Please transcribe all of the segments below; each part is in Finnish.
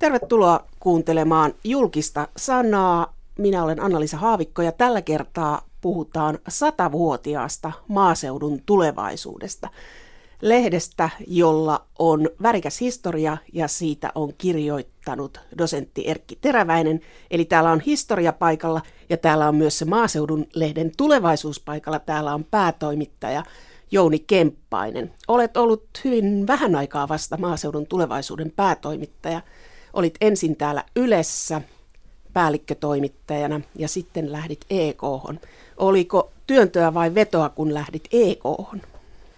Tervetuloa kuuntelemaan julkista sanaa. Minä olen Anna-Liisa Haavikko ja tällä kertaa puhutaan 100-vuotiaasta maaseudun tulevaisuudesta. Lehdestä, jolla on värikäs historia ja siitä on kirjoittanut dosentti Erkki Teräväinen. Eli täällä on historia paikalla ja täällä on myös se maaseudun lehden tulevaisuus paikalla. Täällä on päätoimittaja Jouni Kemppainen. Olet ollut hyvin vähän aikaa vasta maaseudun tulevaisuuden päätoimittaja. Olit ensin täällä Ylessä päällikkötoimittajana ja sitten lähdit EK:hon. Oliko työntöä vai vetoa, kun lähdit EK:hon?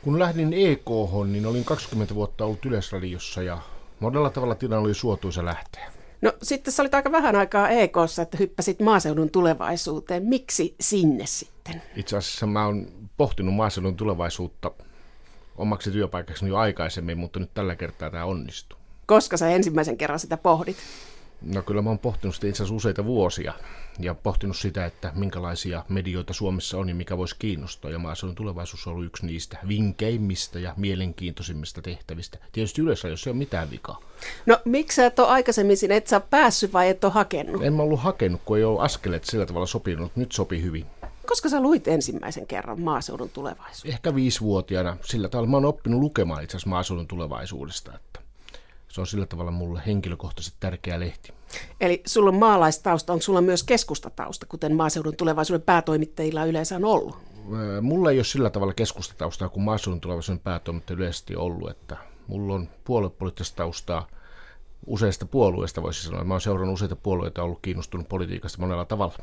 Kun lähdin EK:hon, niin olin 20 vuotta ollut Yleisradiossa ja monella tavalla tilanne oli suotuisa lähteä. No sitten sä olit aika vähän aikaa EK:ssa, että hyppäsit maaseudun tulevaisuuteen. Miksi sinne sitten? Itse asiassa mä oon pohtinut maaseudun tulevaisuutta omaksi työpaikakseni jo aikaisemmin, mutta nyt tällä kertaa tämä onnistuu. Koska sä ensimmäisen kerran sitä pohdit? No kyllä mä oon pohtinut sitä itse asiassa useita vuosia ja pohtinut sitä, että minkälaisia medioita Suomessa on ja mikä voisi kiinnostaa. Ja maaseudun tulevaisuus on ollut yksi niistä vinkeimmistä ja mielenkiintoisimmista tehtävistä. Tietysti Yleisradiossa ei ole mitään vikaa. No miksi sä et ole aikaisemmin sinne, et sä päässyt vai et ole hakenut? En mä ollut hakenut, kun ei ole askeleet sillä tavalla sopinut. Nyt sopii hyvin. Koska sä luit ensimmäisen kerran maaseudun tulevaisuudesta? Ehkä 5-vuotiaana. Sillä tavalla mä oon oppinut lukemaan itse asiassa maaseudun tulevaisuudesta. Se on sillä tavalla mulle henkilökohtaisesti tärkeä lehti. Eli sulla on maalaistausta, onko sulla myös keskustatausta, kuten maaseudun tulevaisuuden päätoimittajilla yleensä on ollut? Mulla ei ole sillä tavalla keskustataustaa, kun maaseudun tulevaisuuden päätoimittaja yleisesti ollut. Että mulla on puoluepoliittista taustaa useista puolueista, voisi sanoa. Mä oon seurannut useita puolueita ja ollut kiinnostunut politiikasta monella tavalla.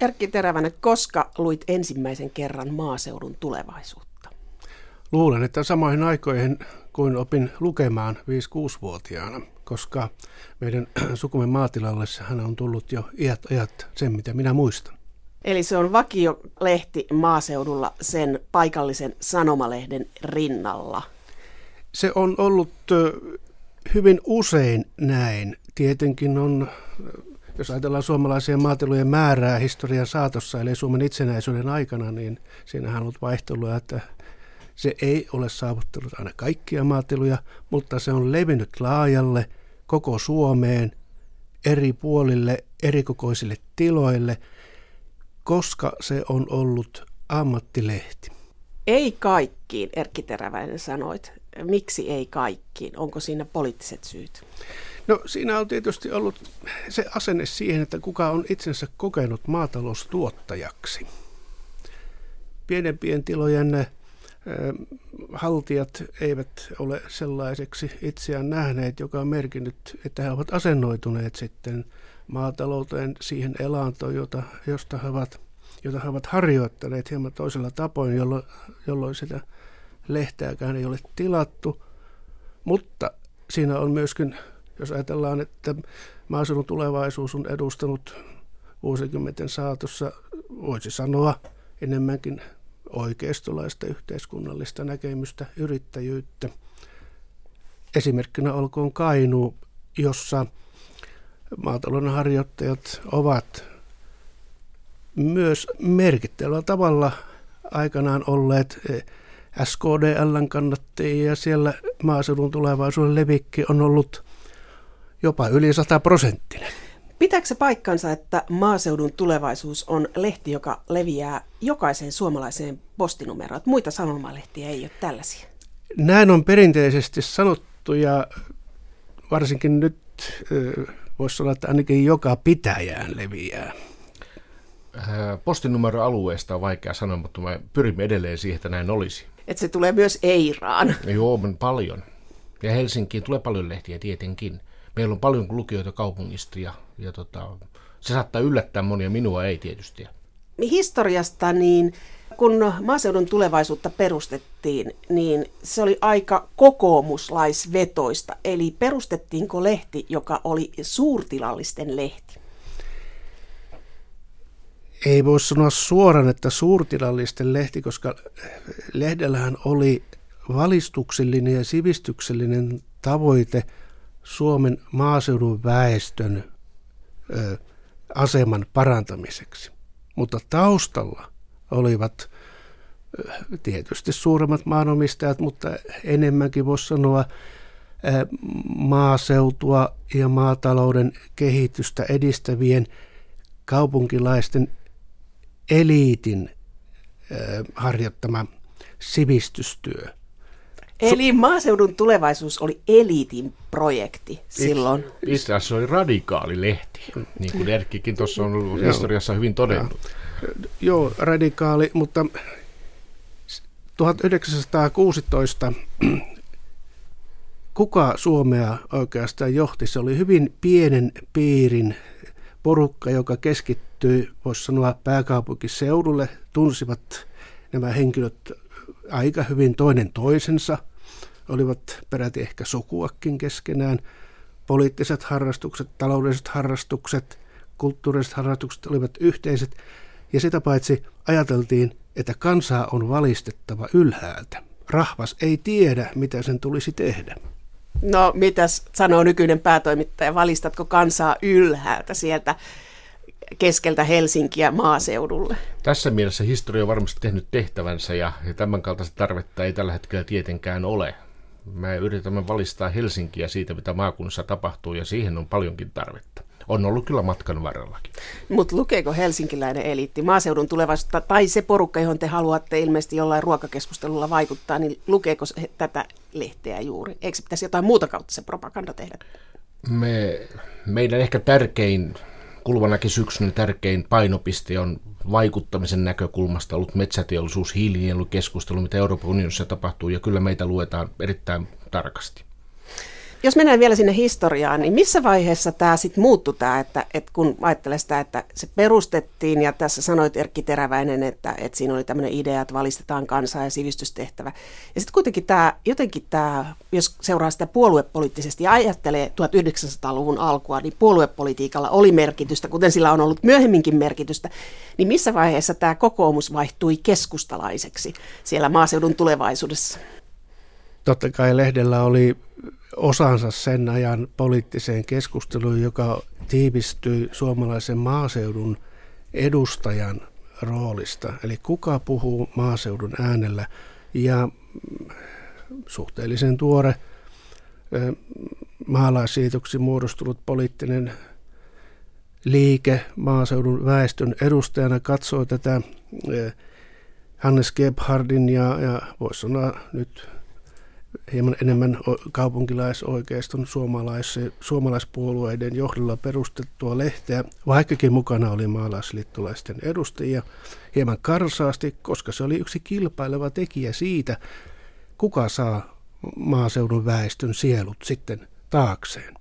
Erkki Teräväinen, koska luit ensimmäisen kerran maaseudun tulevaisuutta? Luulen, että samoihin aikoihin kuin opin lukemaan 5-6-vuotiaana, koska meidän sukumme maatilallessahan on tullut jo iät ajat sen, mitä minä muistan. Eli se on vakiolehti maaseudulla sen paikallisen sanomalehden rinnalla. Se on ollut hyvin usein näin. Tietenkin on, jos ajatellaan suomalaisia maatilojen määrää historian saatossa, eli Suomen itsenäisyyden aikana, niin siinähän on ollut vaihtelua, että se ei ole saavuttanut aina kaikkia maatiloja, mutta se on levinnyt laajalle koko Suomeen, eri puolille, erikokoisille tiloille, koska se on ollut ammattilehti. Ei kaikkiin, Erkki Teräväinen sanoit. Miksi ei kaikkiin? Onko siinä poliittiset syyt? No siinä on tietysti ollut se asenne siihen, että kuka on itsensä kokenut maataloustuottajaksi. Pienempien tilojen haltijat eivät ole sellaiseksi itseään nähneet, joka on merkinnyt, että he ovat asennoituneet sitten maatalouteen siihen elantoon, jota he ovat harjoittaneet hieman toisella tapoin, jolloin sitä lehtääkään ei ole tilattu. Mutta siinä on myöskin, jos ajatellaan, että maaseudun tulevaisuus on edustanut vuosikymmenten saatossa, voisi sanoa enemmänkin oikeistolaista yhteiskunnallista näkemystä, yrittäjyyttä. Esimerkkinä olkoon Kainuu, jossa maatalouden harjoittajat ovat myös merkittävällä tavalla aikanaan olleet SKDL:n kannattajia, ja siellä maaseudun tulevaisuuden levikki on ollut jopa yli 100%. Pitääkö se paikkansa, että maaseudun tulevaisuus on lehti, joka leviää jokaiseen suomalaiseen postinumeroon? Että muita sanomalehtiä ei ole tällaisia. Näin on perinteisesti sanottu ja varsinkin nyt voisi sanoa, että ainakin joka pitäjään leviää. Postinumeroalueesta on vaikea sanoa, mutta me pyrimme edelleen siihen, että näin olisi. Että se tulee myös Eiraan. Joo, paljon. Ja Helsinkiin tulee paljon lehtiä tietenkin. Meillä on paljon lukijoita kaupungista ja se saattaa yllättää monia, minua ei tietysti. Historiasta, niin kun maaseudun tulevaisuutta perustettiin, niin se oli aika kokoomuslaisvetoista. Eli perustettiinko lehti, joka oli suurtilallisten lehti? Ei voi sanoa suoraan, että suurtilallisten lehti, koska lehdellähän oli valistuksellinen ja sivistyksellinen tavoite Suomen maaseudun väestön aseman parantamiseksi. Mutta taustalla olivat tietysti suuremmat maanomistajat, mutta enemmänkin voisi sanoa maaseutua ja maatalouden kehitystä edistävien kaupunkilaisten eliitin harjoittama sivistystyö. Eli maaseudun tulevaisuus oli eliitin projekti silloin. Itse asiassa oli radikaalilehti, niin kuin Erkkikin tuossa on ollut historiassa hyvin todennut. Joo, radikaali, mutta 1916 kuka Suomea oikeastaan johti? Se oli hyvin pienen piirin porukka, joka keskittyi, voisi sanoa, pääkaupunkiseudulle, tunsivat nämä henkilöt aika hyvin toinen toisensa, olivat peräti ehkä sukuakin keskenään. Poliittiset harrastukset, taloudelliset harrastukset, kulttuuriset harrastukset olivat yhteiset, ja sitä paitsi ajateltiin, että kansaa on valistettava ylhäältä. Rahvas ei tiedä, mitä sen tulisi tehdä. No, mitäs sanoo nykyinen päätoimittaja, valistatko kansaa ylhäältä sieltä keskeltä Helsinkiä maaseudulle? Tässä mielessä historia on varmasti tehnyt tehtävänsä ja tämän kaltaista tarvetta ei tällä hetkellä tietenkään ole. Mä yritämme valistaa Helsinkiä siitä, mitä maakunnassa tapahtuu, ja siihen on paljonkin tarvetta. On ollut kyllä matkan varrellakin. Mutta lukeeko helsinkiläinen eliitti maaseudun tulevaisuutta tai se porukka, johon te haluatte ilmeisesti jollain ruokakeskustelulla vaikuttaa, niin lukeeko tätä lehteä juuri? Eikö se pitäisi jotain muuta kautta se propaganda tehdä? Meidän ehkä tärkein, kuluvanakin syksyn tärkein painopiste on vaikuttamisen näkökulmasta ollut metsäteollisuus, hiilinielukeskustelu, mitä Euroopan unionissa tapahtuu, ja kyllä meitä luetaan erittäin tarkasti. Jos mennään vielä sinne historiaan, niin missä vaiheessa tämä sitten muuttui, että kun ajattelee sitä, että se perustettiin, ja tässä sanoit Erkki Teräväinen, että siinä oli tämmöinen idea, että valistetaan kansaa ja sivistystehtävä. Ja sitten kuitenkin tämä, jos seuraa sitä puoluepoliittisesti ja ajattelee 1900-luvun alkua, niin puoluepolitiikalla oli merkitystä, kuten sillä on ollut myöhemminkin merkitystä, niin missä vaiheessa tämä kokoomus vaihtui keskustalaiseksi siellä maaseudun tulevaisuudessa? Totta kai lehdellä oli osansa sen ajan poliittiseen keskusteluun, joka tiivistyi suomalaisen maaseudun edustajan roolista. Eli kuka puhuu maaseudun äänellä, ja suhteellisen tuore maalaisliitoksi muodostunut poliittinen liike maaseudun väestön edustajana katsoi tätä Hannes Gebhardin ja voisi sanoa nyt hieman enemmän kaupunkilaisoikeiston suomalaispuolueiden johdolla perustettua lehteä, vaikkakin mukana oli maalaisliittolaisten edustajia hieman karsaasti, koska se oli yksi kilpaileva tekijä siitä, kuka saa maaseudun väestön sielut sitten taakseen.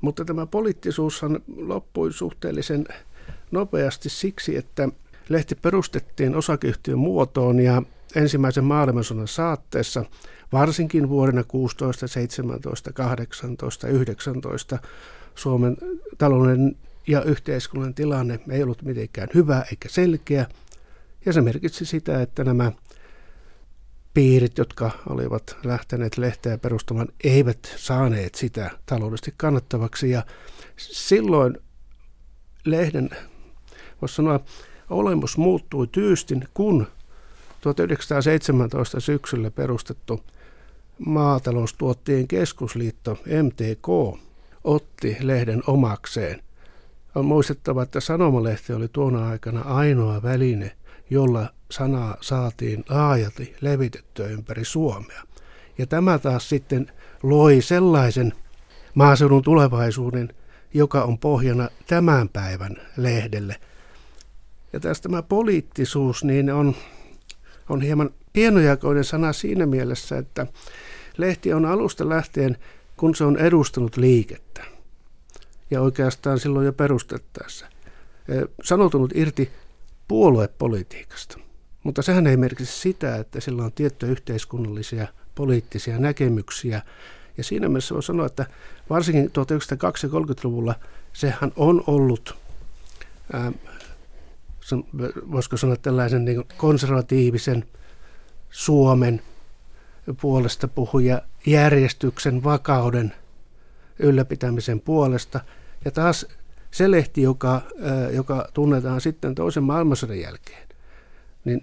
Mutta tämä poliittisuushan loppui suhteellisen nopeasti siksi, että lehti perustettiin osakeyhtiön muotoon ja ensimmäisen maailmansodan saatteessa, varsinkin vuodena 16, 17, 18, 19, Suomen talouden ja yhteiskunnan tilanne ei ollut mitenkään hyvä eikä selkeä. Ja se merkitsi sitä, että nämä piirit, jotka olivat lähteneet lehteä perustamaan, eivät saaneet sitä taloudellisesti kannattavaksi. Ja silloin lehden, voisi sanoa, olemus muuttui tyystin, kun 1917 syksyllä perustettu maataloustuottajien keskusliitto MTK otti lehden omakseen. On muistettava, että sanomalehti oli tuona aikana ainoa väline, jolla sanaa saatiin laajalti levitettyä ympäri Suomea. Ja tämä taas sitten loi sellaisen maaseudun tulevaisuuden, joka on pohjana tämän päivän lehdelle. Ja tästä tämä poliittisuus niin on hieman pienojakoinen sana siinä mielessä, että lehti on alusta lähtien, kun se on edustanut liikettä ja oikeastaan silloin jo perustettaessa, sanoutunut irti puoluepolitiikasta. Mutta sehän ei merkitse sitä, että sillä on tiettyjä yhteiskunnallisia poliittisia näkemyksiä. Ja siinä mielessä voi sanoa, että varsinkin 1920-30-luvulla sehän on ollut voisiko sanoa tällaisen niin konservatiivisen Suomen puolesta puhuja järjestyksen, vakauden ylläpitämisen puolesta. Ja taas se lehti, joka tunnetaan sitten toisen maailmansodan jälkeen, niin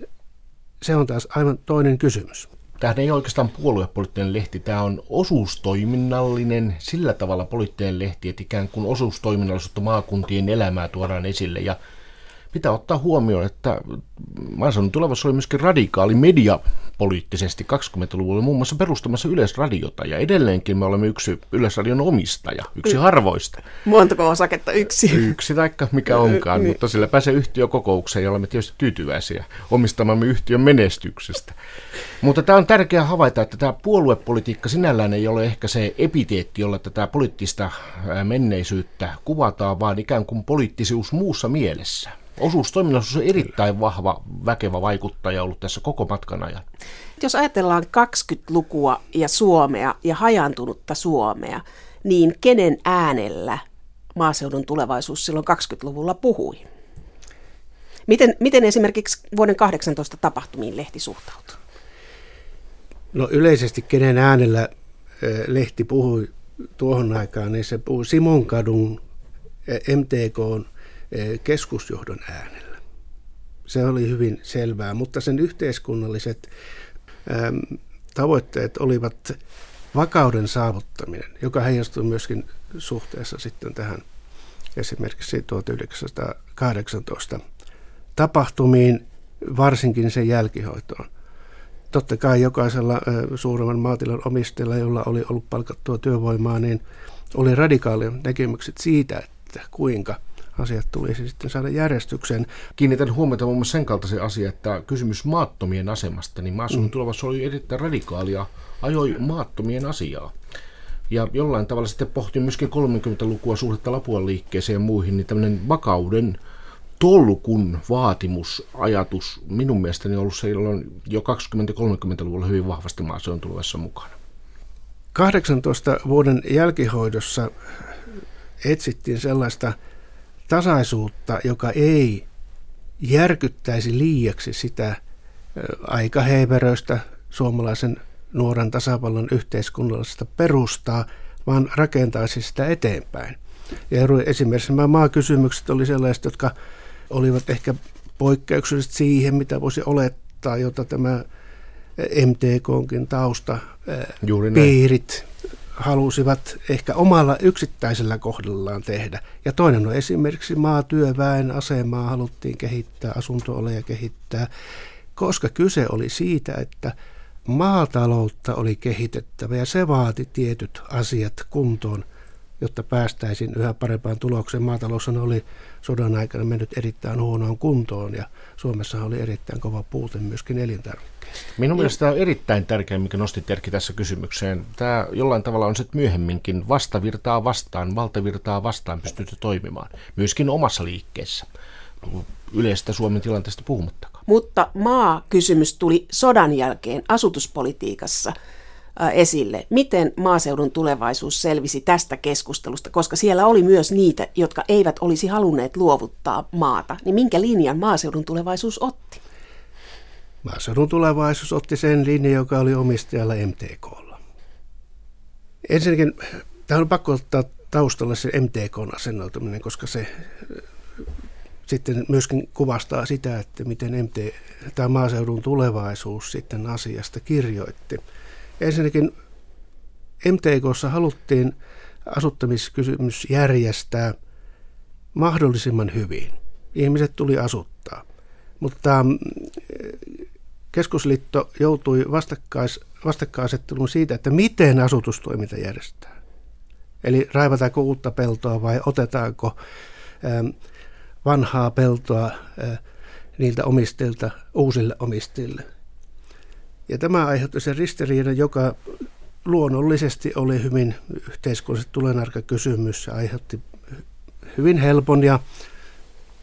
se on taas aivan toinen kysymys. Tämä ei ole oikeastaan puoluepoliittinen lehti, tämä on osuustoiminnallinen, sillä tavalla poliittinen lehti, että ikään kuin osuustoiminnallisuutta maakuntien elämää tuodaan esille. Ja pitää ottaa huomioon, että Maaseudun Tulevassa oli myöskin radikaali media poliittisesti 20-luvulla, muun muassa perustamassa Yleisradiota. Ja edelleenkin me olemme yksi Yleisradion omistaja, yksi harvoista. Montako osaketta yksi? Yksi taikka mikä onkaan, mutta sillä pääsee yhtiökokoukseen ja olemme tietysti tyytyväisiä omistamamme yhtiön menestyksestä. Mutta tämä on tärkeää havaita, että tämä puoluepolitiikka sinällään ei ole ehkä se epiteetti, jolla tätä poliittista menneisyyttä kuvataan, vaan ikään kuin poliittisuus muussa mielessä. Osuustoiminnallisuus on erittäin vahva, väkevä vaikuttaja ollut tässä koko matkan ajan. Jos ajatellaan 20-lukua ja Suomea ja hajaantunutta Suomea, niin kenen äänellä Maaseudun Tulevaisuus silloin 20-luvulla puhui? Miten esimerkiksi vuoden 18 tapahtumiin lehti suhtautui? No yleisesti kenen äänellä lehti puhui tuohon aikaan, niin se puhui Simonkadun MTK:n keskusjohdon äänellä. Se oli hyvin selvää, mutta sen yhteiskunnalliset tavoitteet olivat vakauden saavuttaminen, joka heijastui myöskin suhteessa sitten tähän esimerkiksi 1918 tapahtumiin, varsinkin sen jälkihoitoon. Totta kai jokaisella suuremman maatilan omistajalla, jolla oli ollut palkattua työvoimaa, niin oli radikaalia näkemykset siitä, että kuinka asiat tulisi sitten saada järjestykseen. Kiinnitän huomiota muun muassa sen kaltaisen asian, että kysymys maattomien asemasta, niin Maaseudun Tulevassa oli erittäin radikaalia, ajoi maattomien asiaa. Ja jollain tavalla sitten pohti myöskin 30-lukua suhdetta Lapuan liikkeeseen ja muihin, niin tämmöinen vakauden tolkun vaatimusajatus minun mielestäni on ollut silloin jo 20-30-luvulla hyvin vahvasti Maaseudun Tulevassa mukana. 18 vuoden jälkihoidossa etsittiin sellaista tasaisuutta, joka ei järkyttäisi liiaksi sitä aika heiveröistä suomalaisen nuoren tasavallan yhteiskunnallista perustaa, vaan rakentaisi sitä eteenpäin. Ja esimerkiksi nämä maakysymykset oli sellaiset, jotka olivat ehkä poikkeukselliset siihen, mitä voisi olettaa, jota tämä MTK:nkin tausta piirit halusivat ehkä omalla yksittäisellä kohdallaan tehdä. Ja toinen on esimerkiksi maatyöväen asemaa haluttiin kehittää, asunto-oloja kehittää, koska kyse oli siitä, että maataloutta oli kehitettävä ja se vaati tietyt asiat kuntoon, jotta päästäisiin yhä parempaan tulokseen. Maatalous oli sodan aikana mennyt erittäin huonoon kuntoon ja Suomessa oli erittäin kova puute myöskin elintarvikkeista. Minun mielestä on erittäin tärkeää, mikä nostit Erkki tässä kysymykseen. Tämä jollain tavalla on sitten myöhemminkin vastavirtaa vastaan, valtavirtaa vastaan pystytty toimimaan, myöskin omassa liikkeessä, yleistä Suomen tilanteesta puhumattakaan. Mutta maakysymys tuli sodan jälkeen asutuspolitiikassa esille. Miten Maaseudun Tulevaisuus selvisi tästä keskustelusta, koska siellä oli myös niitä, jotka eivät olisi halunneet luovuttaa maata, niin minkä linjan Maaseudun Tulevaisuus otti? Maaseudun Tulevaisuus otti sen linjan, joka oli omistajalla MTK:lla. Ensinnäkin tähän on pakko ottaa taustalla se MTK:n asennoituminen, koska se sitten myöskin kuvastaa sitä, että miten tämä Maaseudun Tulevaisuus sitten asiasta kirjoitti. Ensinnäkin MTK:ssa haluttiin asuttamiskysymys järjestää mahdollisimman hyvin. Ihmiset tuli asuttaa, mutta keskusliitto joutui vastakkainasetteluun siitä, että miten asutustoiminta järjestetään. Eli raivataanko uutta peltoa vai otetaanko vanhaa peltoa niiltä omistajilta uusille omistajille. Ja tämä aiheutti sen ristiriidan, joka luonnollisesti oli hyvin yhteiskunnallisesti tulenarka kysymys. Se aiheutti hyvin helpon ja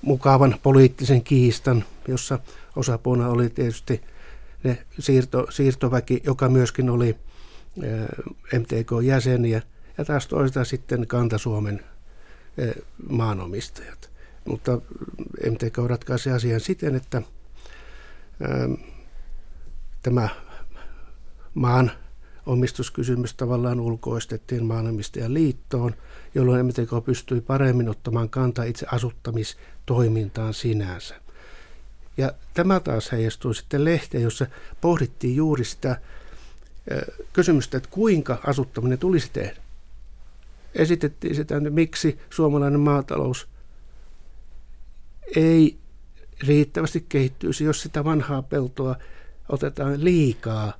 mukavan poliittisen kiistan, jossa osapuolena oli tietysti ne siirtoväki, joka myöskin oli MTK-jäseniä, ja taas toisaalta sitten Kanta-Suomen maanomistajat. Mutta MTK ratkaisi asian siten, että tämä maan omistuskysymys tavallaan ulkoistettiin maanomistajan liittoon, jolloin MTK pystyi paremmin ottamaan kantaa itse asuttamistoimintaan sinänsä. Ja tämä taas heijastui sitten lehteen, jossa pohdittiin juuri sitä kysymystä, että kuinka asuttaminen tulisi tehdä. Esitettiin sitä, että miksi suomalainen maatalous ei riittävästi kehittyisi, jos sitä vanhaa peltoa otetaan liikaa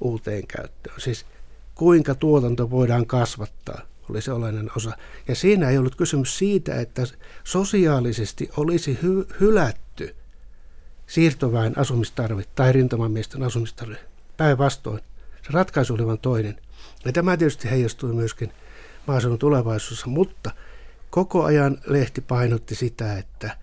uuteen käyttöön. Siis kuinka tuotanto voidaan kasvattaa, oli se olennainen osa. Ja siinä ei ollut kysymys siitä, että sosiaalisesti olisi hylätty siirtoväen asumistarve tai rintamamiesten asumistarve. Päinvastoin se ratkaisu oli vain toinen. Ja tämä tietysti heijastui myöskin maaseudun tulevaisuudessa, mutta koko ajan lehti painotti sitä, että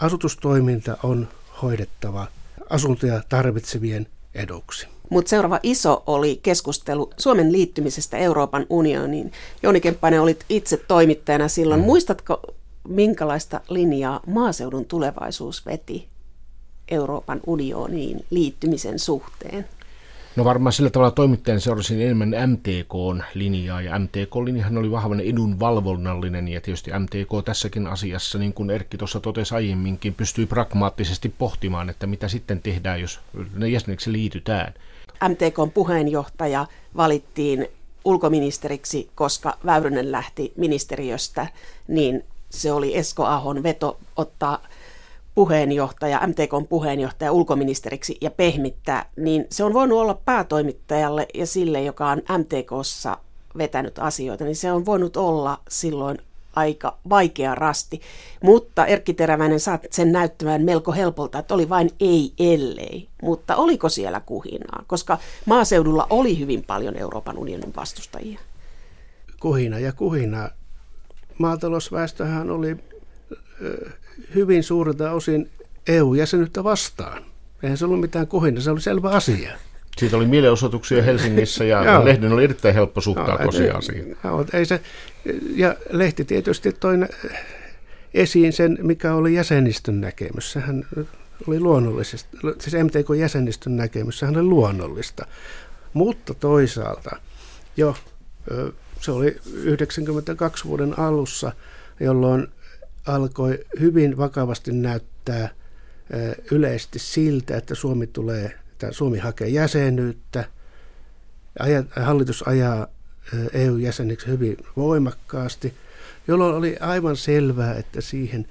asutustoiminta on hoidettava asuntoja tarvitsevien eduksi. Mutta seuraava iso oli keskustelu Suomen liittymisestä Euroopan unioniin. Jouni Kemppainen, olit itse toimittajana silloin. Muistatko, minkälaista linjaa maaseudun tulevaisuus veti Euroopan unioniin liittymisen suhteen? No varmaan sillä tavalla toimittajan seurasin enemmän MTK:n linjaa, ja MTK-linjahan oli vahvan edunvalvonnallinen, ja tietysti MTK tässäkin asiassa, niin kuin Erkki tuossa totesi aiemminkin, pystyy pragmaattisesti pohtimaan, että mitä sitten tehdään, jos jäseneksi liitytään. MTK:n puheenjohtaja valittiin ulkoministeriksi, koska Väyrynen lähti ministeriöstä, niin se oli Esko Ahon veto ottaa puheenjohtaja, MTK:n puheenjohtaja ulkoministeriksi ja pehmittää, niin se on voinut olla päätoimittajalle ja sille, joka on MTK:ssa vetänyt asioita, niin se on voinut olla silloin aika vaikea rasti. Mutta Erkki Teräväinen, saat sen näyttämään melko helpolta, että oli vain ei ellei. Mutta oliko siellä kuhinaa? Koska maaseudulla oli hyvin paljon Euroopan unionin vastustajia. Kuhina ja kuhina. Maatalousväestöhän oli hyvin suurelta osin EU-jäsenyyttä vastaan. Eihän se ollut mitään kuhinaa, se oli selvä asia. Siitä oli mielenosoituksia Helsingissä ja lehden oli erittäin helppo suhtautua tosiasiaan. Ja lehti tietysti toi esiin sen, mikä oli jäsenistön näkemys. Sehän oli luonnollisesti, siis MTK-jäsenistön näkemys, sehän oli luonnollista. Mutta toisaalta jo se oli 1992 vuoden alussa, jolloin alkoi hyvin vakavasti näyttää yleisesti siltä, että Suomi hakee jäsenyyttä. Hallitus ajaa EU-jäseniksi hyvin voimakkaasti, jolloin oli aivan selvää, että siihen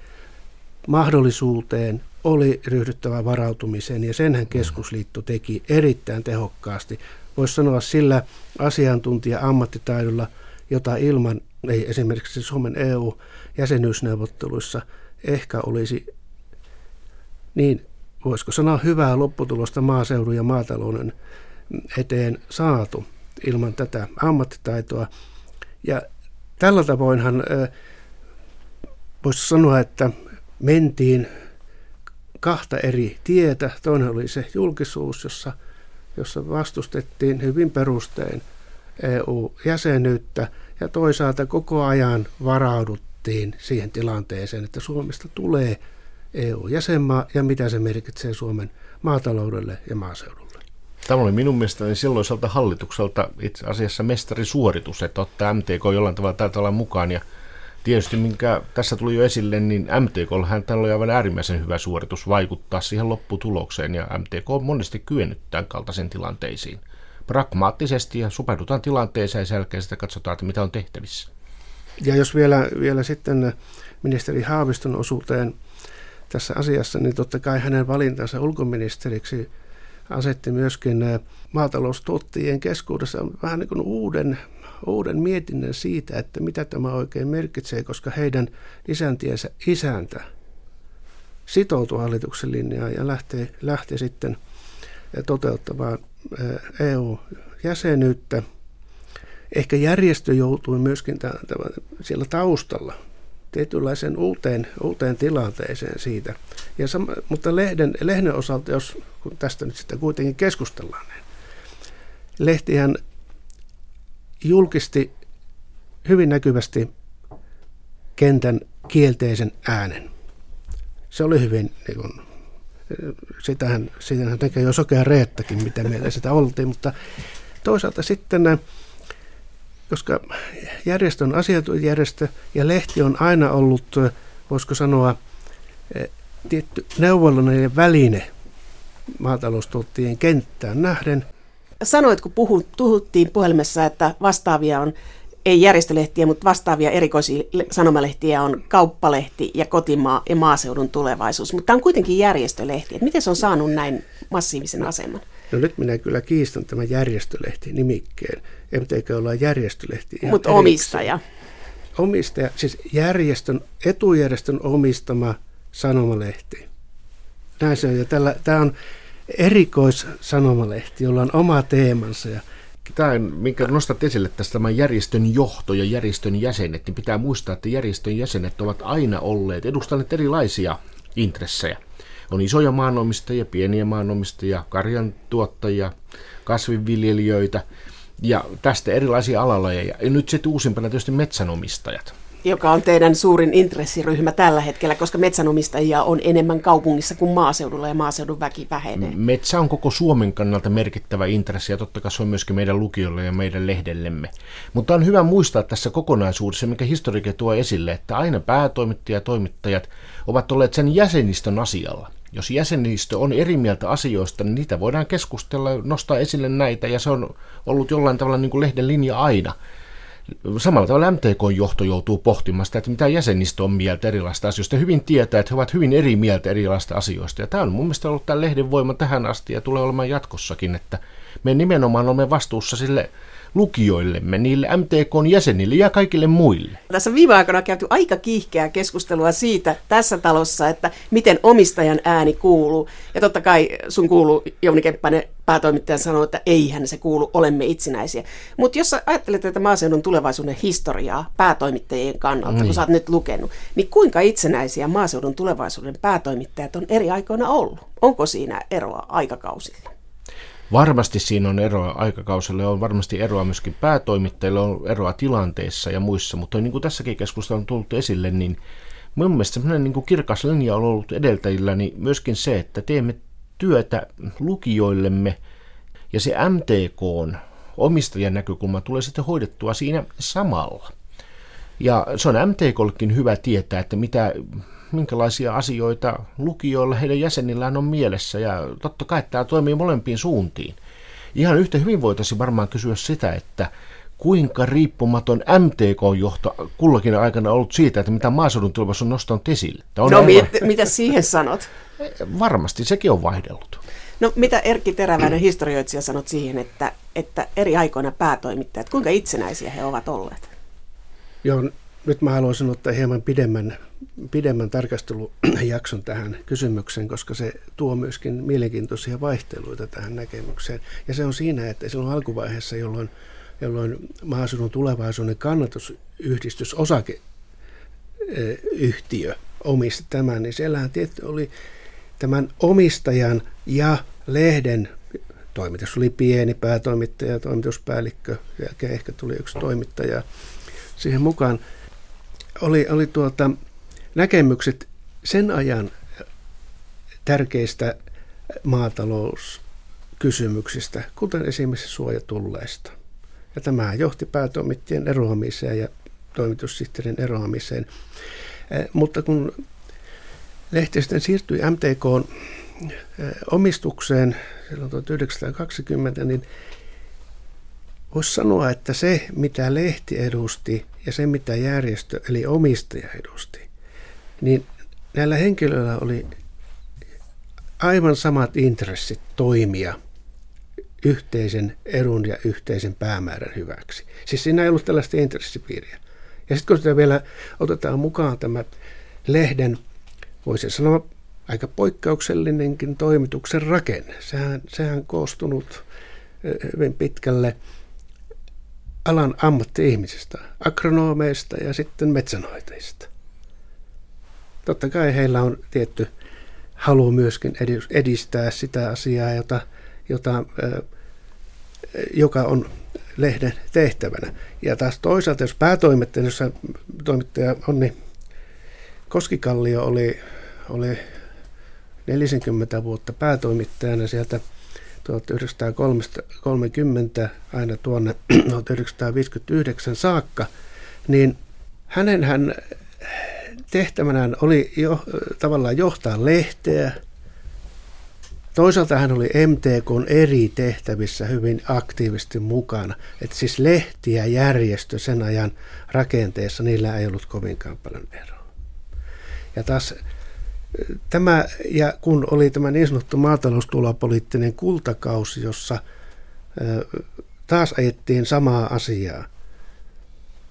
mahdollisuuteen oli ryhdyttävä varautumiseen, ja senhän keskusliitto teki erittäin tehokkaasti. Voisi sanoa sillä asiantuntija-ammattitaidolla, jota ilman ei esimerkiksi Suomen EU-jäsenyysneuvotteluissa ehkä olisi, niin voisiko sanoa, hyvää lopputulosta maaseudun ja maatalouden eteen saatu ilman tätä ammattitaitoa. Ja tällä tavoinhan voisi sanoa, että mentiin kahta eri tietä. Toinen oli se julkisuus, jossa vastustettiin hyvin perustein EU-jäsenyyttä, ja toisaalta koko ajan varauduttiin siihen tilanteeseen, että Suomesta tulee EU-jäsenmaa ja mitä se merkitsee Suomen maataloudelle ja maaseudulle. Tämä oli minun mielestäni silloiselta hallitukselta itse asiassa mestarisuoritus, että ottaa MTK jollain tavalla taitaa olla mukaan, ja tietysti minkä tässä tuli jo esille, niin MTK:llahan täällä oli aivan äärimmäisen hyvä suoritus vaikuttaa siihen lopputulokseen, ja MTK on monesti kyennyt tämän kaltaisen tilanteisiin. Pragmaattisesti ja supeudutaan tilanteeseen ja sen jälkeen sitä katsotaan, että mitä on tehtävissä. Ja jos vielä sitten ministeri Haaviston osuuteen tässä asiassa, niin totta kai hänen valintansa ulkoministeriksi asetti myöskin maataloustuottajien keskuudessa vähän niin kuin uuden mietinnän siitä, että mitä tämä oikein merkitsee, koska heidän isäntiensä isäntä sitoutuu hallituksen linjaan ja lähtee sitten toteuttamaan EU-jäsenyyttä. Ehkä järjestö joutui myöskin siellä taustalla tietynlaiseen uuteen tilanteeseen siitä. Ja mutta lehden osalta, kun tästä nyt sitten kuitenkin keskustellaan, niin lehtihän julkisti hyvin näkyvästi kentän kielteisen äänen. Se oli hyvin, niin kuin, sitähän tekee jo Sokea Reettakin, mitä meillä sitä oltiin, mutta toisaalta sitten, koska järjestö on asiantuntijärjestö ja lehti on aina ollut, voisiko sanoa, tietty neuvollinen väline maataloustuottajien kenttään nähden, sanoit, kun puhuttiin puhelimessa, että vastaavia on, ei järjestölehtiä, mutta vastaavia erikoisia sanomalehtiä on Kauppalehti ja Kotimaa ja Maaseudun Tulevaisuus. Mutta tämä on kuitenkin järjestölehti. Et miten se on saanut näin massiivisen aseman? No nyt minä kyllä kiistan tämän järjestölehti-nimikkeen. Eikä olla järjestölehti. Mutta omistaja. Omistaja, siis järjestön, etujärjestön omistama sanomalehti. Näin se on. Ja tämä on erikoissanomalehti, jolla on oma teemansa. Tämä, minkä nostat esille tästä tämän järjestön johto ja järjestön jäsenet, niin pitää muistaa, että järjestön jäsenet ovat aina olleet, edustaneet erilaisia intressejä. On isoja maanomistajia, pieniä maanomistajia, karjantuottajia, kasvinviljelijöitä ja tästä erilaisia alalajeja. Ja nyt sitten uusimpana tietysti metsänomistajat. Joka on teidän suurin intressiryhmä tällä hetkellä, koska metsänomistajia on enemmän kaupungissa kuin maaseudulla ja maaseudun väki vähenee. Metsä on koko Suomen kannalta merkittävä intressi ja totta kai se on myöskin meidän lukijoille ja meidän lehdellemme. Mutta on hyvä muistaa tässä kokonaisuudessa, mikä historiikka tuo esille, että aina päätoimittaja ja toimittajat ovat olleet sen jäsenistön asialla. Jos jäsenistö on eri mieltä asioista, niin niitä voidaan keskustella, nostaa esille näitä ja se on ollut jollain tavalla niin kuin lehden linja aina. Samalla tavalla MTK-johto joutuu pohtimaan sitä, että mitä jäsenistö on mieltä erilaisista asioista. Hyvin tietää, että he ovat hyvin eri mieltä erilaisista asioista. Ja tämä on mun mielestä ollut tämän lehden voima tähän asti ja tulee olemaan jatkossakin, että me nimenomaan olemme vastuussa sille lukijoillemme, niille MTK-jäsenille ja kaikille muille. Tässä viime aikoina on käyty aika kiihkeää keskustelua siitä tässä talossa, että miten omistajan ääni kuuluu. Ja totta kai sun kuuluu, Jouni Kemppainen, päätoimittaja sanoo, että eihän se kuulu, olemme itsenäisiä. Mutta jos sä ajattelet tätä Maaseudun Tulevaisuuden historiaa päätoimittajien kannalta, kun sä oot nyt lukenut, niin kuinka itsenäisiä Maaseudun Tulevaisuuden päätoimittajat on eri aikoina ollut? Onko siinä eroa aikakausilla? Varmasti siinä on eroa aikakausille, on varmasti eroa myöskin päätoimittajille, on eroa tilanteissa ja muissa, mutta niin kuin tässäkin keskustelussa on tullut esille, niin mun mielestä semmoinen niin kuin kirkas linja on ollut edeltäjillä, niin myöskin se, että teemme työtä lukijoillemme ja se MTK:n omistajan näkökulma tulee sitten hoidettua siinä samalla. Ja se on MTK:llekin hyvä tietää, että minkälaisia asioita lukijoilla, heidän jäsenillään on mielessä, ja totta kai tämä toimii molempiin suuntiin. Ihan yhtä hyvin voitaisiin varmaan kysyä sitä, että kuinka riippumaton MTK-johto kullakin aikana on ollut siitä, että mitä Maaseudun Tulevaisuus on nostanut esille. Mitä siihen sanot? Varmasti, sekin on vaihdellut. No mitä Erkki Teräväinen, historioitsija, sanot siihen, että eri aikoina päätoimittajat, kuinka itsenäisiä he ovat olleet? Joo, nyt mä haluaisin ottaa hieman pidemmän tarkastelujakson tähän kysymykseen, koska se tuo myöskin mielenkiintoisia vaihteluita tähän näkemykseen. Ja se on siinä, että silloin alkuvaiheessa, jolloin Maaseudun Tulevaisuuden kannatusyhdistys, osakeyhtiö omisti tämän, niin siellähän tietty oli tämän omistajan ja lehden toimitus. Oli pieni päätoimittaja, toimituspäällikkö, ja ehkä tuli yksi toimittaja siihen mukaan. Oli näkemykset sen ajan tärkeistä maatalouskysymyksistä, kuten esimerkiksi suojatulleista. Ja tämä johti päätoimittajien eroamiseen ja toimitussihteerin eroamiseen. Mutta kun lehti sitten siirtyi MTK:n omistukseen silloin 1920, niin voisi sanoa, että se mitä lehti edusti ja se mitä järjestö eli omistaja edusti, niin näillä henkilöillä oli aivan samat intressit toimia yhteisen edun ja yhteisen päämäärän hyväksi. Siis siinä ei ollut tällaista intressipiiriä. Ja sitten kun sitä vielä otetaan mukaan tämä lehden, voisi sanoa aika poikkeuksellinenkin toimituksen rakenne, sehän koostunut hyvin pitkälle alan ammatti-ihmisistä, agronomeista ja sitten metsänhoitajista. Totta kai heillä on tietty halu myöskin edistää sitä asiaa, joka on lehden tehtävänä. Ja taas toisaalta, jos päätoimittaja, jossa toimittaja Onni Koskikallio oli 40 vuotta päätoimittajana sieltä 1930 aina tuonne 1959 saakka, niin hänen tehtävänään oli tavallaan johtaa lehteä, Toisaalta hän oli MTK:n eri tehtävissä hyvin aktiivisesti mukana. Että siis lehti ja järjestö sen ajan rakenteessa, niillä ei ollut kovinkaan paljon eroa. Ja taas tämä, ja kun oli tämä niin sanottu maataloustulopoliittinen kultakausi, jossa taas ajettiin samaa asiaa.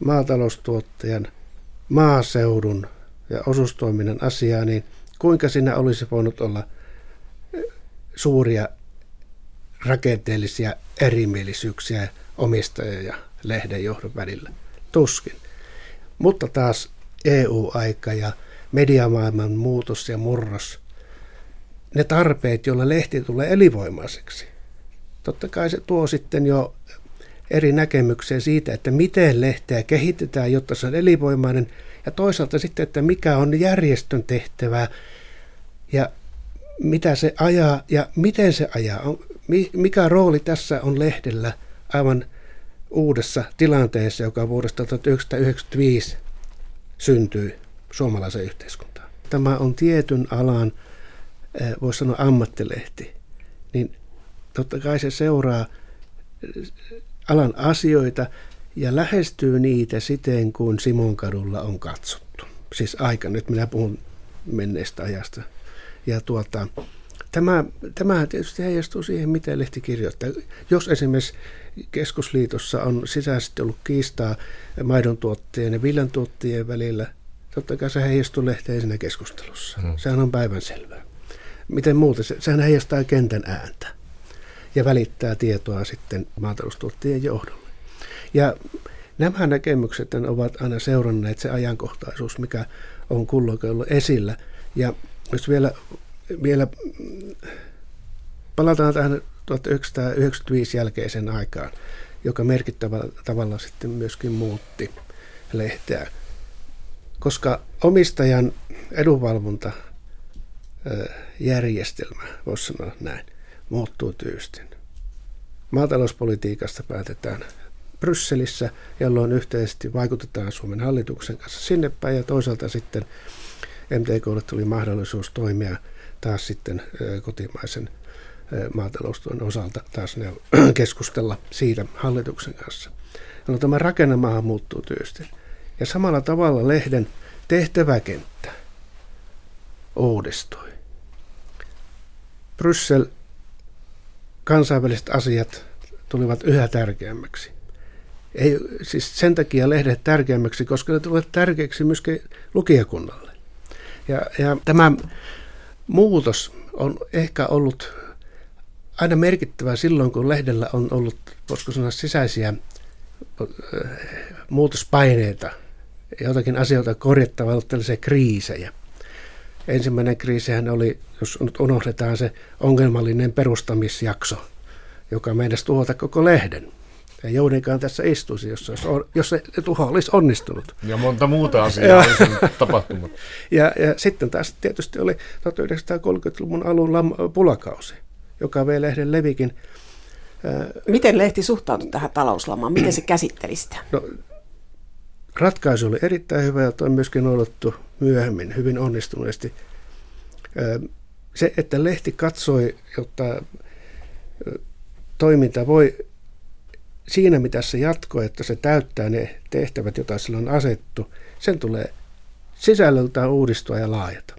Maataloustuottajan, maaseudun ja osuustoiminnan asiaa, niin kuinka siinä olisi voinut olla suuria rakenteellisia erimielisyyksiä omistajan ja lehden johdon välillä? Tuskin. Mutta taas EU-aika ja mediamaailman muutos ja murros, ne tarpeet, joilla lehti tulee elinvoimaiseksi. Totta kai se tuo sitten jo eri näkemyksiä siitä, että miten lehteä kehitetään, jotta se on elinvoimainen, ja toisaalta sitten, että mikä on järjestön tehtävää ja mitä se ajaa ja miten se ajaa. Mikä rooli tässä on lehdellä aivan uudessa tilanteessa, joka vuodesta 1995 syntyi suomalaisen yhteiskuntaan. Tämä on tietyn alan, voisi sanoa ammattilehti, niin totta kai se seuraa alan asioita ja lähestyy niitä siten, kuin Simonkadulla on katsottu. Siis aika, nyt minä puhun menneestä ajasta. Ja tämä tietysti heijastuu siihen, miten lehti kirjoittaa. Jos esimerkiksi Keskusliitossa on sisäisesti ollut kiistaa maidontuottajien ja viljantuottajien välillä, totta kai se heijastuu lehteen siinä keskustelussa. Sehän on päivänselvää. Miten muuten? Sehän heijastaa kentän ääntä ja välittää tietoa sitten maataloustuottajien johdolle. Ja nämä näkemykset ovat aina seuranneet se ajankohtaisuus, mikä on kulloinkin ollut esillä. Ja jos vielä palataan tähän 1995 jälkeiseen aikaan, joka merkittävällä tavalla sitten myöskin muutti lehteä, koska omistajan edunvalvontajärjestelmä, voisi sanoa näin, muuttuu tyystin. Maatalouspolitiikasta päätetään Brysselissä, jolloin yhteisesti vaikutetaan Suomen hallituksen kanssa sinne päin, ja toisaalta sitten MTK:lle tuli mahdollisuus toimia taas sitten kotimaisen maataloustyön osalta, taas keskustella siitä hallituksen kanssa. No, tämä rakennemahan muuttuu tyystin. Ja samalla tavalla lehden tehtäväkenttä uudistui. Bryssel, kansainväliset asiat tulivat yhä tärkeämmäksi. Ei, siis sen takia lehdet tärkeämmäksi, koska ne tulivat tärkeäksi myöskin lukijakunnalle. Ja tämä muutos on ehkä ollut aina merkittävä silloin, kun lehdellä on ollut, voisiko sanoa, sisäisiä muutospaineita, jotakin asioita korjattavaa, ollut tällaisia kriisejä. Ensimmäinen kriisihän oli, jos nyt unohdetaan se ongelmallinen perustamisjakso, joka meinasi tuhota koko lehden. Ja Jouninkaan tässä istuisi, jos se tuho olisi onnistunut. Ja monta muuta asiaa olisi tapahtunut. Ja sitten taas tietysti oli 1930-luvun alun pulakausi, joka vei lehden levikin. Miten lehti suhtautui tähän talouslamaan? Miten se käsitteli sitä? No, ratkaisu oli erittäin hyvä ja on myöskin noudattu myöhemmin hyvin onnistuneesti. Se, että lehti katsoi, jotta toiminta voi siinä, mitä se jatkoi, että se täyttää ne tehtävät, joita sillä on asettu, sen tulee sisällöltään uudistua ja laajata.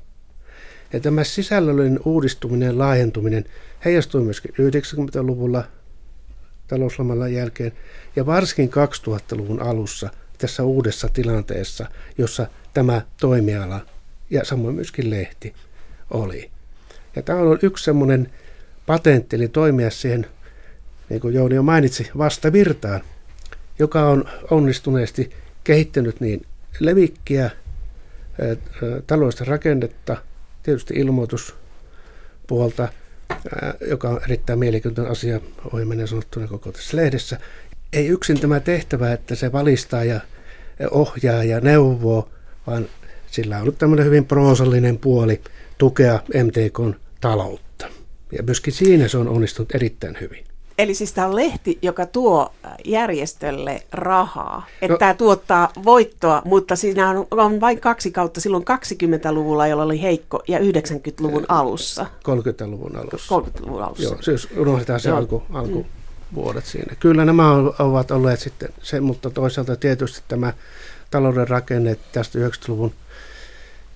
Ja tämä sisällöllinen uudistuminen ja laajentuminen heijastui myöskin 90-luvulla talouslaman jälkeen ja varsinkin 2000-luvun alussa tässä uudessa tilanteessa, jossa tämä toimiala ja samoin myöskin lehti oli. Ja tämä on yksi semmoinen patentti, eli toimia siihen, niin kuin Jouni jo mainitsi, vastavirtaan, joka on onnistuneesti kehittänyt niin levikkiä, taloudellista rakennetta, tietysti ilmoituspuolta, joka on erittäin mielenkiintoinen asia, ohimennen sanottuna koko tässä lehdessä. Ei yksin tämä tehtävä, että se valistaa ja ohjaa ja neuvoo, vaan sillä on ollut tämmöinen hyvin proosallinen puoli tukea MTK:n taloutta. Ja myöskin siinä se on onnistunut erittäin hyvin. Eli siis tämä on lehti, joka tuo järjestölle rahaa, että tämä tuottaa voittoa, mutta siinä on vain 2 kautta silloin 20-luvulla, jolla oli heikko, ja 90-luvun alussa. 30-luvun alussa. 30-luvun alussa. Joo, siis unohdetaan se alkuvuodet siinä. Kyllä nämä ovat olleet sitten se, mutta toisaalta tietysti tämä talouden rakenne tästä 90-luvun,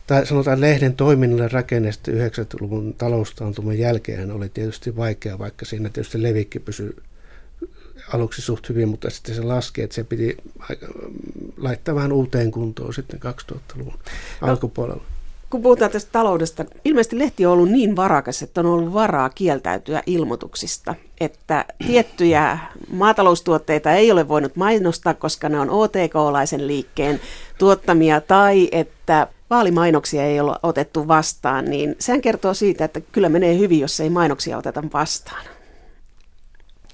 tai sanotaan lehden toiminnalle rakennesta 90-luvun taloustaantuman jälkeen oli tietysti vaikea, vaikka siinä tietysti levikki pysyi aluksi suht hyvin, mutta sitten se laski, että se piti laittaa vähän uuteen kuntoon sitten 2000-luvun alkupuolella. Kun puhutaan tästä taloudesta, ilmeisesti lehti on ollut niin varakas, että on ollut varaa kieltäytyä ilmoituksista, että tiettyjä maataloustuotteita ei ole voinut mainostaa, koska ne on OTK-laisen liikkeen tuottamia, tai että vaalimainoksia ei ole otettu vastaan, niin sehän kertoo siitä, että kyllä menee hyvin, jos ei mainoksia oteta vastaan.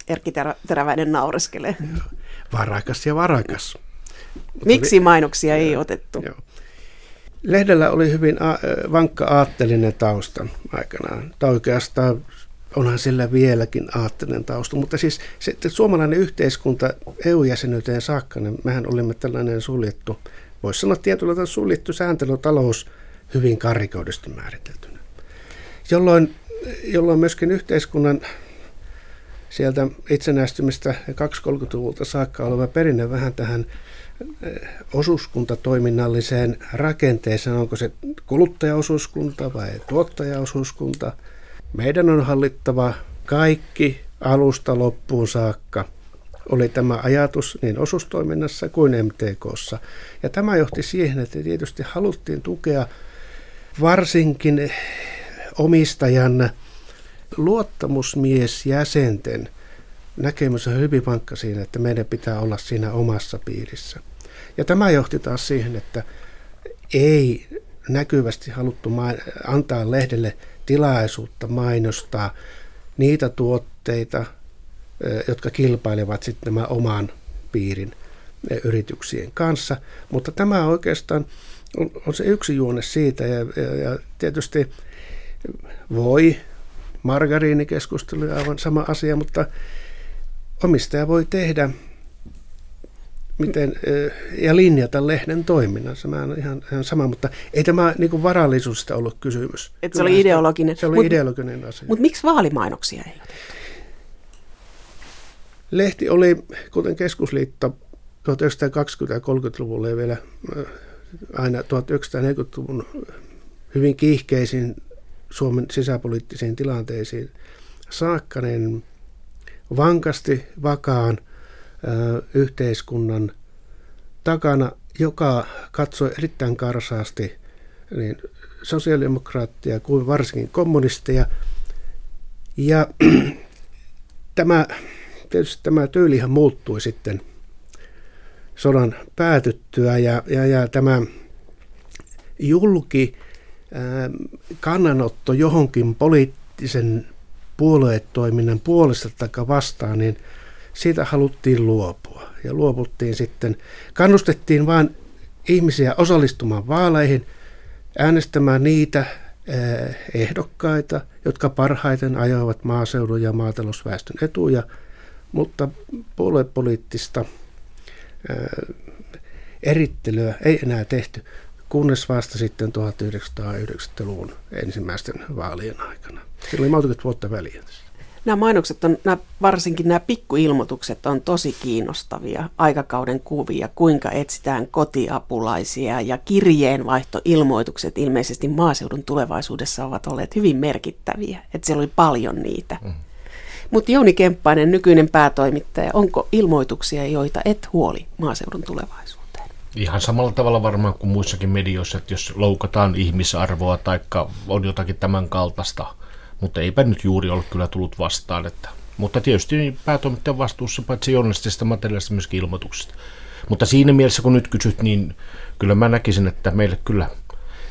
Erkki Teräväinen naureskelee. Varakas ja varakas. Miksi mainoksia ei otettu? Joo. Lehdellä oli hyvin vankka aatteellinen tausta aikanaan. Tai oikeastaan onhan sillä vieläkin aatteellinen tausta, mutta siis se, suomalainen yhteiskunta EU-jäsenyyteen saakka, niin mehän olimme tällainen suljettu, voisi sanoa tietyllä tavalla suljettu sääntelytalous hyvin karikoidusti määriteltynä, jolloin myöskin yhteiskunnan sieltä itsenäistymistä 230-luvulta saakka oleva perinne vähän tähän osuuskuntatoiminnalliseen rakenteeseen, onko se kuluttajaosuuskunta vai tuottajaosuuskunta. Meidän on hallittava kaikki alusta loppuun saakka. Oli tämä ajatus niin osuustoiminnassa kuin MTK:ssa. Ja tämä johti siihen, että tietysti haluttiin tukea varsinkin omistajan luottamusmiesjäsenten näkemys on hyvin vankka siinä, että meidän pitää olla siinä omassa piirissä. Ja tämä johti taas siihen, että ei näkyvästi haluttu antaa lehdelle tilaisuutta mainostaa niitä tuotteita, jotka kilpailevat sitten nämä oman piirin yrityksien kanssa. Mutta tämä oikeastaan on se yksi juone siitä, ja tietysti voi margariinikeskustelu on aivan sama asia, mutta omistaja voi tehdä miten, ja linjata lehden toiminnan. Se on ihan sama, mutta ei tämä niin kuin varallisuudesta ollut kysymys. Et se oli ideologinen. Se oli ideologinen asia. Mutta miksi vaalimainoksia ei otettu? Lehti oli, kuten keskusliitto 1920- ja 30-luvulla ja vielä aina 1940-luvun hyvin kiihkeisiin Suomen sisäpoliittisiin tilanteisiin saakka, niin vankasti vakaan yhteiskunnan takana, joka katsoi erittäin karsaasti niin sosiaalidemokraattia kuin varsinkin kommunisteja. Ja tämä tyylihan muuttui sitten sodan päätyttyä ja tämä kannanotto johonkin poliittisen puoluetoiminnan puolesta tai vastaan, niin siitä haluttiin luopua. Ja luoputtiin sitten, kannustettiin vain ihmisiä osallistumaan vaaleihin, äänestämään niitä ehdokkaita, jotka parhaiten ajoivat maaseudun ja maatalousväestön etuja, mutta puoluepoliittista erittelyä ei enää tehty, kunnes vasta sitten 1990-luvun ensimmäisten vaalien aikana. Sillä oli 30 vuotta väliä. Nämä mainokset, varsinkin nämä pikkuilmoitukset, on tosi kiinnostavia aikakauden kuvia, kuinka etsitään kotiapulaisia ja kirjeenvaihtoilmoitukset ilmeisesti maaseudun tulevaisuudessa ovat olleet hyvin merkittäviä, että siellä oli paljon niitä. Mm-hmm. Mutta Jouni Kemppainen, nykyinen päätoimittaja, onko ilmoituksia, joita et huoli maaseudun tulevaisuudessa? Ihan samalla tavalla varmaan kuin muissakin medioissa, että jos loukataan ihmisarvoa tai on jotakin tämän kaltaista, mutta eipä nyt juuri ole kyllä tullut vastaan. Mutta tietysti päätoimittajan vastuussa paitsi journalistisesta materiaalista myöskin ilmoituksista. Mutta siinä mielessä kun nyt kysyt, niin kyllä mä näkisin, että meille kyllä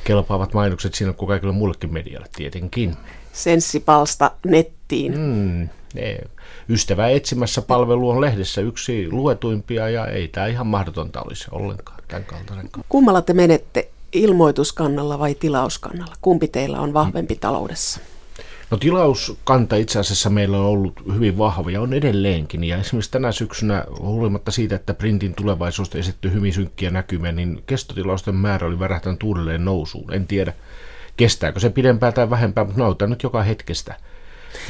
kelpaavat mainokset siinä kuin kaikilla muillekin medialle tietenkin. Senssipalsta nettiin. Ystävää etsimässä -palvelu on lehdessä yksi luetuimpia ja ei tämä ihan mahdotonta olisi ollenkaan tämän kaltainen. Kummalla te menette, ilmoituskannalla vai tilauskannalla? Kumpi teillä on vahvempi taloudessa? No tilauskanta itse asiassa meillä on ollut hyvin vahva ja on edelleenkin. Ja esimerkiksi tänä syksynä, huolimatta siitä, että printin tulevaisuudesta esittyi hyvin synkkiä näkymiä, niin kestotilausten määrä oli värähtänyt uudelleen nousuun. En tiedä, kestääkö se pidempään tai vähempään, mutta nautitaan nyt joka hetkestä.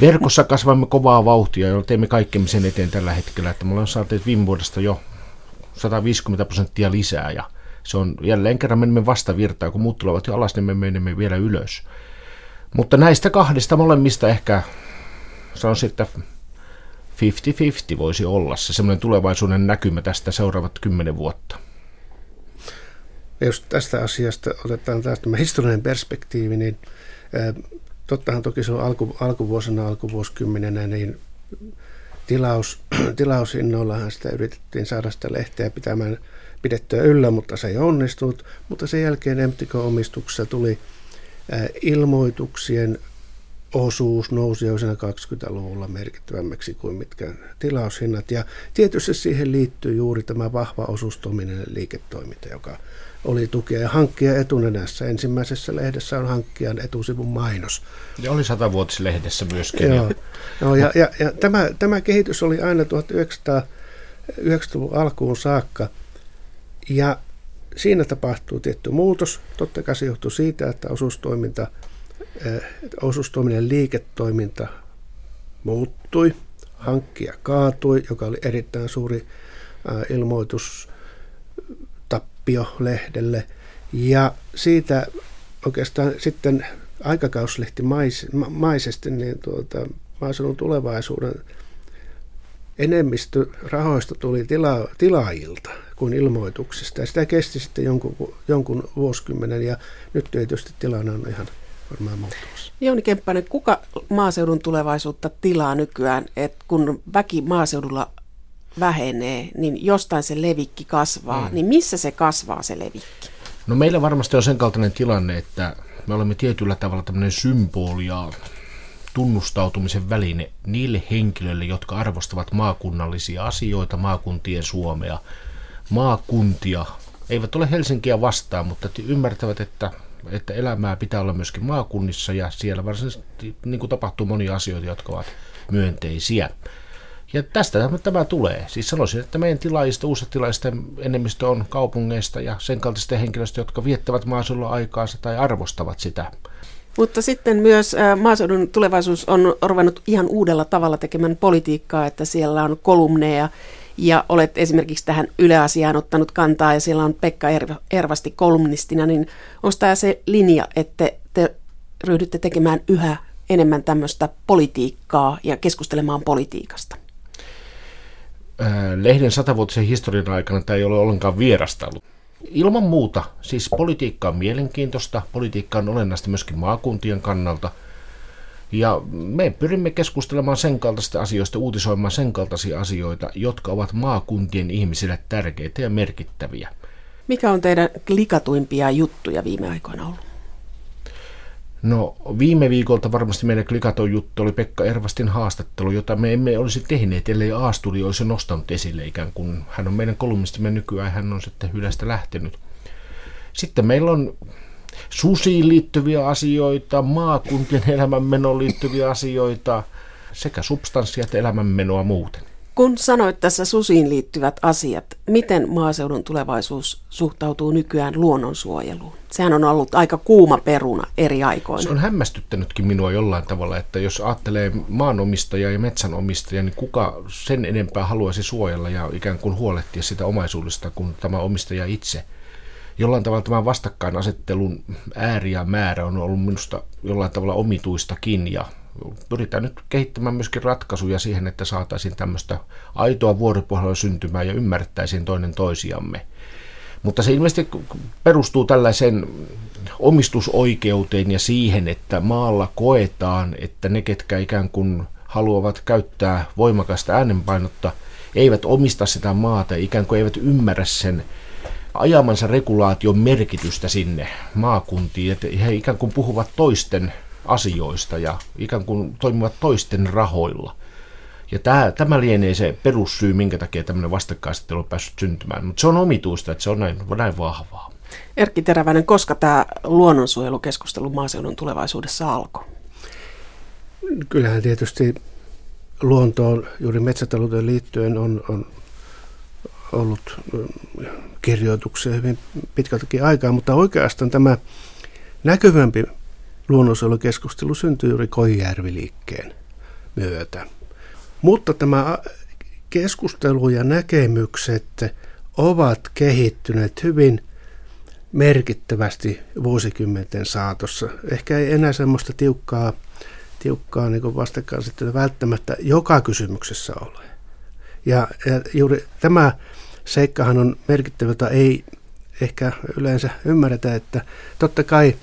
Verkossa kasvamme kovaa vauhtia ja teemme kaikkemme sen eteen tällä hetkellä, että me ollaan saaneet viime vuodesta jo 150% lisää ja se on jälleen kerran menemme vastavirtaan, kun muut tulevat jo alas, niin me menemme vielä ylös. Mutta näistä kahdesta molemmista ehkä sanoisin, että 50-50 voisi olla se semmoinen tulevaisuuden näkymä tästä seuraavat 10 vuotta. Jos tästä asiasta otetaan taas tämä historiallinen perspektiivi, niin tottahan toki se on alkuvuosina, alkuvuosikymmenenä, niin tilausinnollahan sitä yritettiin saada sitä lehteä pidettyä yllä, mutta se ei onnistunut. Mutta sen jälkeen MTK-omistuksessa tuli ilmoituksien osuus nousi jo siinä 20-luvulla merkittävämmäksi kuin mitkään tilaushinnat. Ja tietysti siihen liittyy juuri tämä vahva osuustominen liiketoiminta, joka oli tukea ja hankkia etunenässä. Ensimmäisessä lehdessä on hankkijan etusivun mainos. Ja oli 100-vuotislehdessä myöskin. Joo. No, ja tämä kehitys oli aina 1990-luvun alkuun saakka. Ja siinä tapahtuu tietty muutos. Totta kai se johtuu siitä, että osuustoiminen liiketoiminta muuttui. Hankkija kaatui, joka oli erittäin suuri ilmoitustappio lehdelle. Ja siitä oikeastaan sitten aikakauslehtimaisesti niin maaseudun tulevaisuuden enemmistö rahoista tuli tilaajilta kuin ilmoituksista. Ja sitä kesti sitten jonkun vuosikymmenen ja nyt tietysti tilanne on ihan varmaan muuttumassa. Jouni Kemppainen, kuka maaseudun tulevaisuutta tilaa nykyään, että kun väki maaseudulla vähenee, niin jostain se levikki kasvaa, niin missä se kasvaa se levikki? No meillä varmasti on sen kaltainen tilanne, että me olemme tietyllä tavalla tämmöinen symboli ja tunnustautumisen väline niille henkilöille, jotka arvostavat maakunnallisia asioita, maakuntien Suomea, maakuntia. Eivät ole Helsinkiä vastaan, mutta ymmärtävät, että elämää pitää olla myöskin maakunnissa ja siellä varsinaisesti niin kuin tapahtuu monia asioita, jotka ovat myönteisiä. Ja tästä tämä tulee. Siis sanoisin, että meidän tilaajista, uusista tilaajista enemmistö on kaupungeista ja sen kaltaista henkilöistä, jotka viettävät maaseudulla aikaansa tai arvostavat sitä. Mutta sitten myös maaseudun tulevaisuus on ruvennut ihan uudella tavalla tekemään politiikkaa, että siellä on kolumneja ja olet esimerkiksi tähän Yle-asiaan ottanut kantaa ja siellä on Pekka Ervasti kolumnistina, niin onko tämä se linja, että te ryhdytte tekemään yhä enemmän tämmöistä politiikkaa ja keskustelemaan politiikasta? Lehden 100-vuotisen historian aikana tämä ei ole ollenkaan vierasta ollut. Ilman muuta, siis politiikka on mielenkiintoista, politiikka on olennaista myöskin maakuntien kannalta ja me pyrimme keskustelemaan sen kaltaisista asioista, uutisoimaan sen kaltaisia asioita, jotka ovat maakuntien ihmisille tärkeitä ja merkittäviä. Mikä on teidän klikatuimpia juttuja viime aikoina ollut? No viime viikolta varmasti meidän klikatoin juttu oli Pekka Ervastin haastattelu, jota me emme olisi tehneet, ellei A-studio olisi nostanut esille ikään kuin. Hän on meidän kolumnistimme nykyään, hän on sitten Ylestä lähtenyt. Sitten meillä on susiin liittyviä asioita, maakuntien elämänmenoon liittyviä asioita, sekä substanssia että elämänmenoa muuten. Kun sanoit tässä susiin liittyvät asiat, miten maaseudun tulevaisuus suhtautuu nykyään luonnonsuojeluun? Sehän on ollut aika kuuma peruna eri aikoina. Se on hämmästyttänytkin minua jollain tavalla, että jos ajattelee maanomistajaa ja metsänomistajaa, niin kuka sen enempää haluaisi suojella ja ikään kuin huolehtia sitä omaisuudesta kuin tämä omistaja itse. Jollain tavalla tämä vastakkainasettelun ääri ja määrä on ollut minusta jollain tavalla omituistakin ja pyritään nyt kehittämään myöskin ratkaisuja siihen, että saataisiin tämmöistä aitoa vuoropuhelua syntymään ja ymmärrettäisiin toinen toisiamme. Mutta se ilmeisesti perustuu tällaiseen omistusoikeuteen ja siihen, että maalla koetaan, että ne, ketkä ikään kuin haluavat käyttää voimakasta äänenpainotta, eivät omista sitä maata, ikään kuin eivät ymmärrä sen ajamansa regulaation merkitystä sinne maakuntiin, että he ikään kuin puhuvat toisten asioista ja ikään kuin toimivat toisten rahoilla. Ja tämä lienee se perussyy, minkä takia tämmöinen vastakkainasettelu on päässyt syntymään. Mutta se on omituista, että se on näin vahvaa. Erkki Teräväinen, koska tämä luonnonsuojelukeskustelu maaseudun tulevaisuudessa alkoi? Kyllähän tietysti luontoon juuri metsätalouteen liittyen on ollut kirjoituksia hyvin pitkältäkin aikaa, mutta oikeastaan tämä näkyvämpi luonnonsuojelukeskustelu syntyi juuri Koijärvi-liikkeen myötä. Mutta tämä keskustelu ja näkemykset ovat kehittyneet hyvin merkittävästi vuosikymmenten saatossa. Ehkä ei enää semmoista tiukkaa niin vastakkainasettelua välttämättä joka kysymyksessä ole. Ja juuri tämä seikkahan on merkittävä, jota ei ehkä yleensä ymmärretä, että totta kai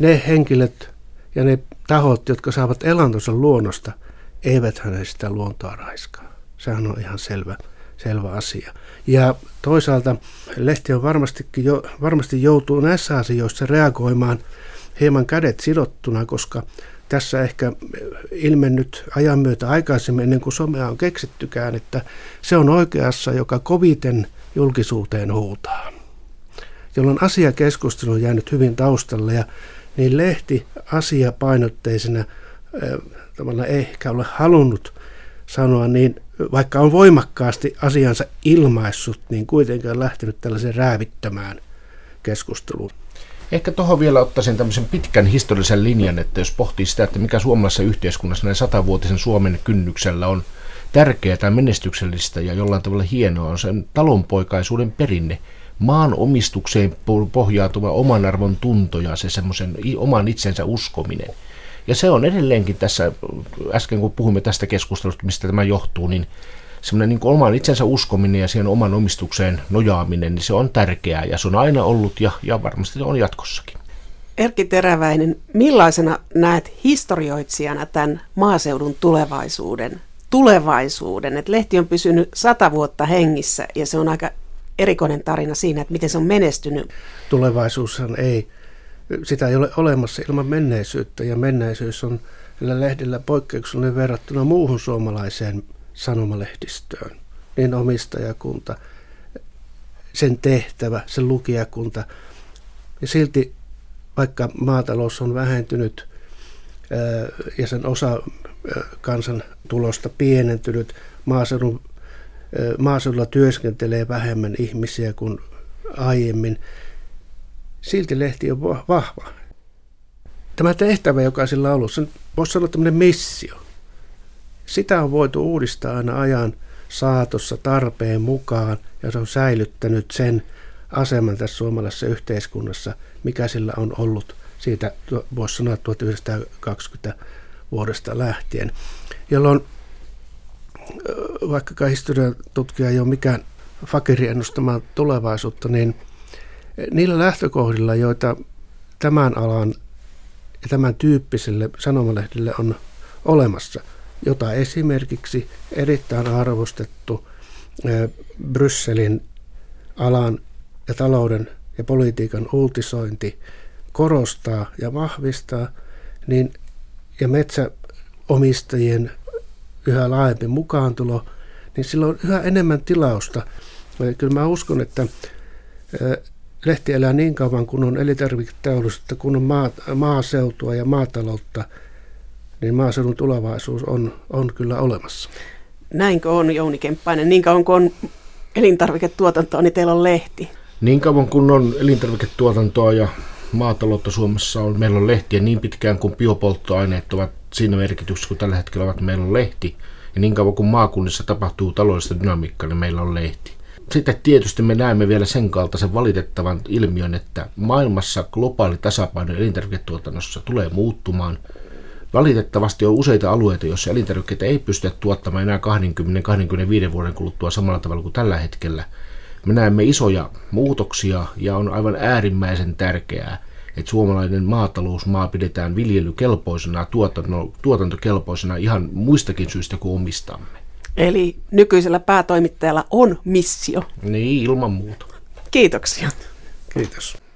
ne henkilöt ja ne tahot, jotka saavat elantonsa luonnosta, eiväthän he sitä luontoa raiskaa. Sehän on ihan selvä asia. Ja toisaalta lehti on varmasti joutuu näissä asioissa reagoimaan hieman kädet sidottuna, koska tässä ehkä ilmennyt ajan myötä aikaisemmin, ennen kuin somea on keksittykään, että se on oikeassa, joka koviten julkisuuteen huutaa, jolloin asiakeskustelu on jäänyt hyvin taustalle ja niin lehti asiapainotteisena tavallaan ei ehkä ole halunnut sanoa, niin vaikka on voimakkaasti asiansa ilmaissut, niin kuitenkaan lähtenyt tällaisen räävittämään keskusteluun. Ehkä tuohon vielä ottaisin tämmöisen pitkän historiallisen linjan, että jos pohtii sitä, että mikä suomalaisessa yhteiskunnassa näin 100-vuotisen Suomen kynnyksellä on tärkeää tai menestyksellistä ja jollain tavalla hienoa, on sen talonpoikaisuuden perinne, maanomistukseen pohjautuva oman arvon tunto ja se semmoisen oman itsensä uskominen. Ja se on edelleenkin tässä, äsken kun puhumme tästä keskustelusta, mistä tämä johtuu, niin semmoinen niin kuin oman itsensä uskominen ja siihen oman omistukseen nojaaminen, niin se on tärkeää ja se on aina ollut ja varmasti se on jatkossakin. Erkki Teräväinen, millaisena näet historioitsijana tämän maaseudun tulevaisuuden? Et lehti on pysynyt 100 vuotta hengissä ja se on aika erikoinen tarina siinä, että miten se on menestynyt. Tulevaisuushan sitä ei ole olemassa ilman menneisyyttä ja menneisyys on lehdillä poikkeuksellinen verrattuna muuhun suomalaiseen sanomalehdistöön, niin omistajakunta, sen tehtävä, sen lukijakunta. Ja silti, vaikka maatalous on vähentynyt ja sen osa kansan tulosta pienentynyt, maaseudulla työskentelee vähemmän ihmisiä kuin aiemmin, silti lehti on vahva. Tämä tehtävä, joka sillä on ollut, se voisi sanoa tämmöinen missio. Sitä on voitu uudistaa aina ajan saatossa tarpeen mukaan, ja se on säilyttänyt sen aseman tässä suomalaisessa yhteiskunnassa, mikä sillä on ollut siitä, voisi sanoa, 1920 vuodesta lähtien, jolloin vaikkakaan historian tutkija ei ole mikään fakiri ennustamaan tulevaisuutta, niin niillä lähtökohdilla, joita tämän alan ja tämän tyyppiselle sanomalehdille on olemassa, jota esimerkiksi erittäin arvostettu Brysselin alan ja talouden ja politiikan uutisointi korostaa ja vahvistaa, niin, ja metsäomistajien yhä laajempi mukaantulo, niin sillä on yhä enemmän tilausta. Kyllä mä uskon, että lehti elää niin kauan, kun on elintarviketeollisuutta, kun on maaseutua ja maataloutta, niin maaseudun tulevaisuus on kyllä olemassa. Näinkö on, Jouni Kemppainen? Niin kauan kun on elintarviketuotantoa, niin teillä on lehti. Niin kauan kun on elintarviketuotantoa ja maataloutta Suomessa, meillä on lehtiä niin pitkään kuin biopolttoaineet ovat siinä merkityksessä, kun tällä hetkellä ovat, meillä on lehti. Ja niin kauan kun maakunnissa tapahtuu taloudellista dynamiikkaa, niin meillä on lehti. Sitten tietysti me näemme vielä sen kaltaisen valitettavan ilmiön, että maailmassa globaali tasapaino elintarviketuotannossa tulee muuttumaan. Valitettavasti on useita alueita, joissa elintarvikkeita ei pystytä tuottamaan enää 20-25 vuoden kuluttua samalla tavalla kuin tällä hetkellä. Me näemme isoja muutoksia ja on aivan äärimmäisen tärkeää, että suomalainen maatalousmaa pidetään viljelykelpoisena, tuotantokelpoisena ihan muistakin syistä kuin omistamme. Eli nykyisellä päätoimittajalla on missio. Niin, ilman muuta. Kiitoksia. Kiitos.